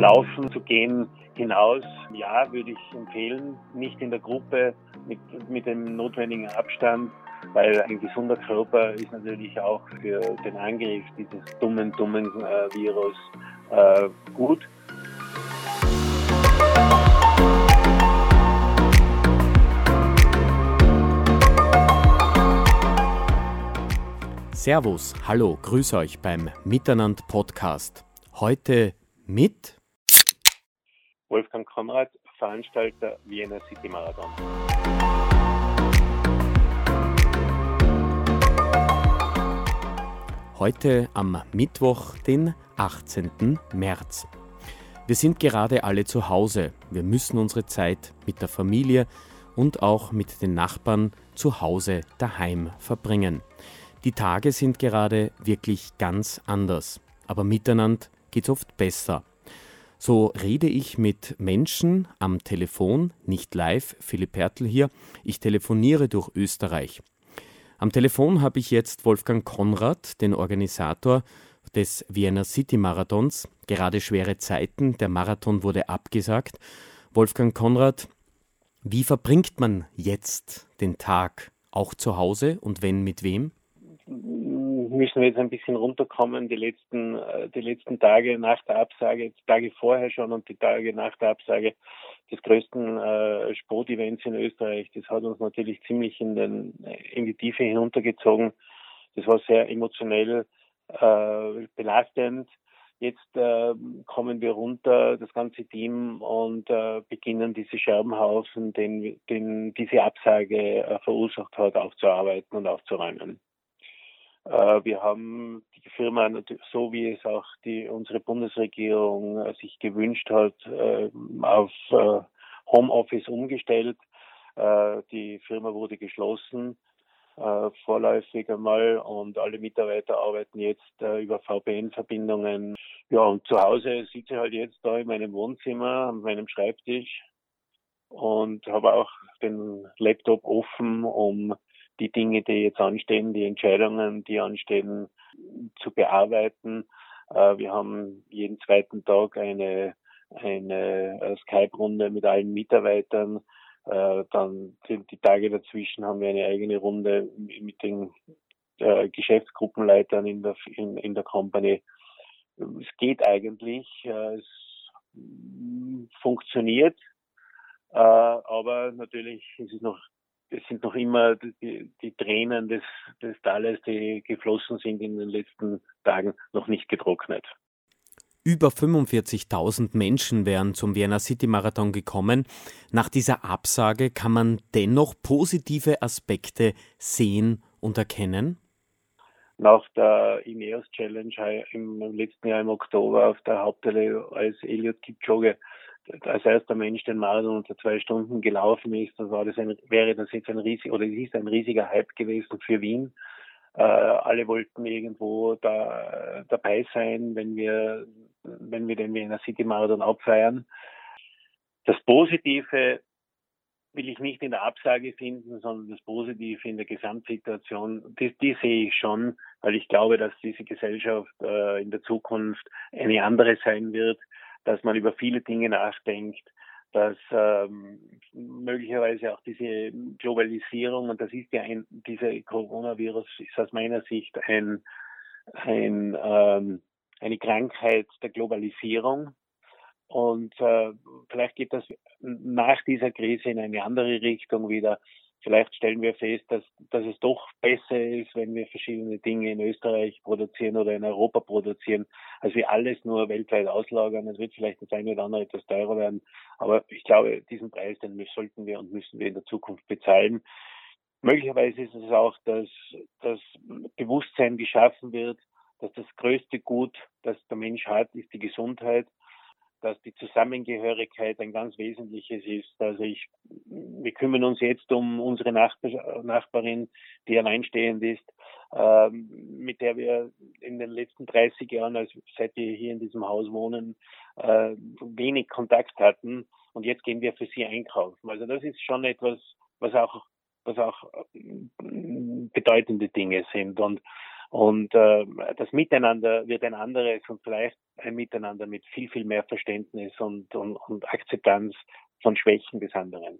Laufen zu gehen hinaus, ja, würde ich empfehlen, nicht in der Gruppe mit dem notwendigen Abstand, weil ein gesunder Körper ist natürlich auch für den Angriff dieses dummen Virus gut. Servus, hallo, grüß euch beim Miteinand Podcast. Heute mit Wolfgang Konrad, Veranstalter Vienna City Marathon. Heute am Mittwoch, den 18. März. Wir sind gerade alle zu Hause. Wir müssen unsere Zeit mit der Familie und auch mit den Nachbarn zu Hause daheim verbringen. Die Tage sind gerade wirklich ganz anders, aber miteinander geht's oft besser. So rede ich mit Menschen am Telefon, nicht live, Philipp Hertl hier, ich telefoniere durch Österreich. Am Telefon habe ich jetzt Wolfgang Konrad, den Organisator des Vienna City Marathons. Gerade schwere Zeiten, der Marathon wurde abgesagt. Wolfgang Konrad, wie verbringt man jetzt den Tag? Auch zu Hause und wenn, mit wem? Müssen wir jetzt ein bisschen runterkommen, die letzten Tage nach der Absage, die Tage vorher schon und die Tage nach der Absage des größten Sportevents in Österreich. Das hat uns natürlich ziemlich in die Tiefe hinuntergezogen. Das war sehr emotionell belastend. Jetzt kommen wir runter, das ganze Team, und beginnen diese Scherbenhaufen, den diese Absage verursacht hat, aufzuarbeiten und aufzuräumen. Wir haben die Firma, so wie es auch unsere Bundesregierung sich gewünscht hat, auf Homeoffice umgestellt. Die Firma wurde geschlossen, vorläufig einmal, und alle Mitarbeiter arbeiten jetzt über VPN-Verbindungen. Ja, und zu Hause sitze ich halt jetzt da in meinem Wohnzimmer, an meinem Schreibtisch, und habe auch den Laptop offen, um die Dinge, die jetzt anstehen, die Entscheidungen, die anstehen, zu bearbeiten. Wir haben jeden zweiten Tag eine Skype-Runde mit allen Mitarbeitern. Dann die Tage dazwischen haben wir eine eigene Runde mit den Geschäftsgruppenleitern in der Company. Es geht eigentlich, es funktioniert, aber natürlich ist es sind noch immer die Tränen des Tales, die geflossen sind in den letzten Tagen, noch nicht getrocknet. Über 45.000 Menschen wären zum Vienna City Marathon gekommen. Nach dieser Absage kann man dennoch positive Aspekte sehen und erkennen? Nach der Ineos Challenge im letzten Jahr im Oktober auf der Hauptstelle, als Eliott Kipchoge als erster Mensch den Marathon unter 2 Stunden gelaufen ist, dann ist ein riesiger Hype gewesen für Wien. Alle wollten irgendwo da dabei sein, wenn wir den Vienna City Marathon abfeiern. Das Positive will ich nicht in der Absage finden, sondern das Positive in der Gesamtsituation, die sehe ich schon, weil ich glaube, dass diese Gesellschaft in der Zukunft eine andere sein wird, dass man über viele Dinge nachdenkt, dass möglicherweise auch diese Globalisierung, und das ist ja dieser Coronavirus ist aus meiner Sicht eine Krankheit der Globalisierung, und vielleicht geht das nach dieser Krise in eine andere Richtung wieder. Vielleicht stellen wir fest, dass es doch besser ist, wenn wir verschiedene Dinge in Österreich produzieren oder in Europa produzieren, als wir alles nur weltweit auslagern. Es wird vielleicht das eine oder andere etwas teurer werden, aber ich glaube, diesen Preis, den sollten wir und müssen wir in der Zukunft bezahlen. Möglicherweise ist es auch, dass das Bewusstsein geschaffen wird, dass das größte Gut, das der Mensch hat, ist die Gesundheit, dass die Zusammengehörigkeit ein ganz wesentliches ist. Also wir kümmern uns jetzt um unsere Nachbarin, die alleinstehend ist, mit der wir in den letzten 30 Jahren, seit wir hier in diesem Haus wohnen, wenig Kontakt hatten. Und jetzt gehen wir für sie einkaufen. Also das ist schon etwas, was auch bedeutende Dinge sind. Und Und das Miteinander wird ein anderes und vielleicht ein Miteinander mit viel, viel mehr Verständnis und Akzeptanz von Schwächen des anderen.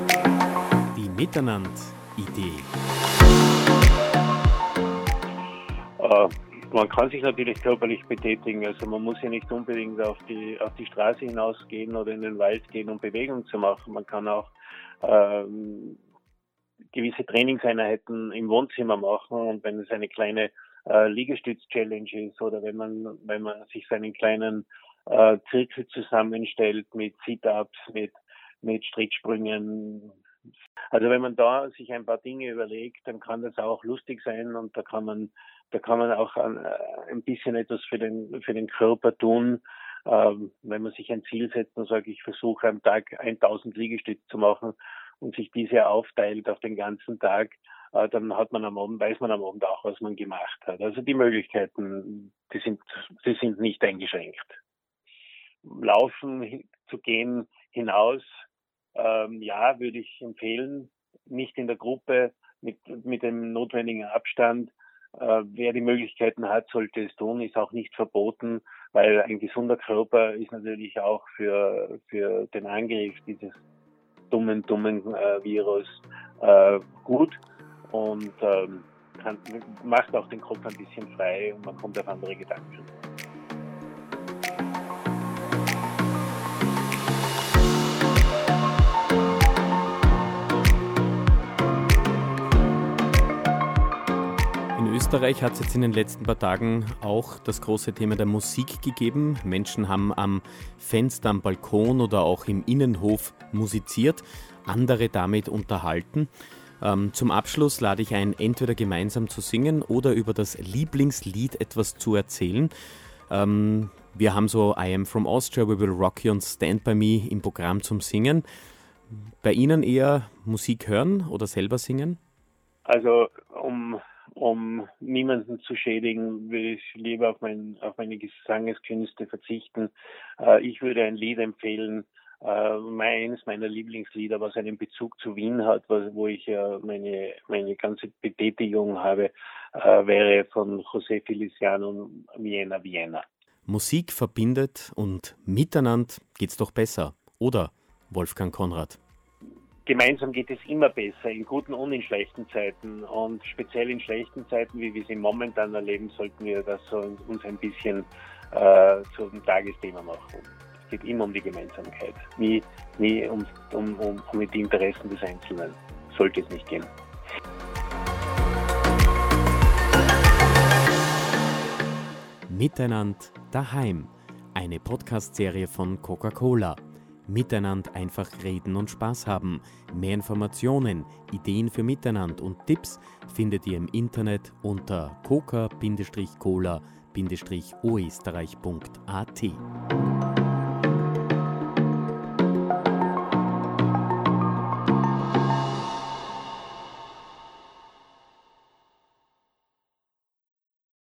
Die Miteinand-Idee. Man kann sich natürlich körperlich betätigen, also man muss ja nicht unbedingt auf die Straße hinausgehen oder in den Wald gehen, um Bewegung zu machen. Man kann auch gewisse Trainingseinheiten im Wohnzimmer machen, und wenn es eine kleine Liegestütz-Challenge ist oder wenn man sich seinen kleinen Zirkel zusammenstellt mit Sit-Ups, mit Stricksprüngen. Also wenn man da sich ein paar Dinge überlegt, dann kann das auch lustig sein, und da kann man auch ein bisschen etwas für den Körper tun. Wenn man sich ein Ziel setzt und sagt, ich versuche am Tag 1000 Liegestütze zu machen und sich diese aufteilt auf den ganzen Tag, dann weiß man am Abend auch, was man gemacht hat. Also die Möglichkeiten, die sind nicht eingeschränkt. Laufen zu gehen hinaus, ja, würde ich empfehlen, nicht in der Gruppe, mit dem notwendigen Abstand. Wer die Möglichkeiten hat, sollte es tun, ist auch nicht verboten, weil ein gesunder Körper ist natürlich auch für den Angriff dieses dummen Virus gut und macht auch den Kopf ein bisschen frei und man kommt auf andere Gedanken. In Österreich hat es jetzt in den letzten paar Tagen auch das große Thema der Musik gegeben. Menschen haben am Fenster, am Balkon oder auch im Innenhof musiziert, andere damit unterhalten. Zum Abschluss lade ich ein, entweder gemeinsam zu singen oder über das Lieblingslied etwas zu erzählen. Wir haben so I Am From Austria, We Will Rock You und Stand By Me im Programm zum Singen. Bei Ihnen eher Musik hören oder selber singen? Also um niemanden zu schädigen, würde ich lieber auf meine Gesangeskünste verzichten. Ich würde ein Lied empfehlen, eines meiner Lieblingslieder, was einen Bezug zu Wien hat, wo ich meine ganze Betätigung habe, wäre von José Feliciano, Vienna, Vienna. Musik verbindet und miteinander geht's doch besser, oder, Wolfgang Konrad? Gemeinsam geht es immer besser, in guten und in schlechten Zeiten. Und speziell in schlechten Zeiten, wie wir sie momentan erleben, sollten wir das uns ein bisschen zum Tagesthema machen. Es geht immer um die Gemeinsamkeit, nie um die Interessen des Einzelnen. Sollte es nicht gehen. Miteinand daheim. Eine Podcast-Serie von Coca-Cola. Miteinand einfach reden und Spaß haben. Mehr Informationen, Ideen für Miteinand und Tipps findet ihr im Internet unter coca-cola-oesterreich.at.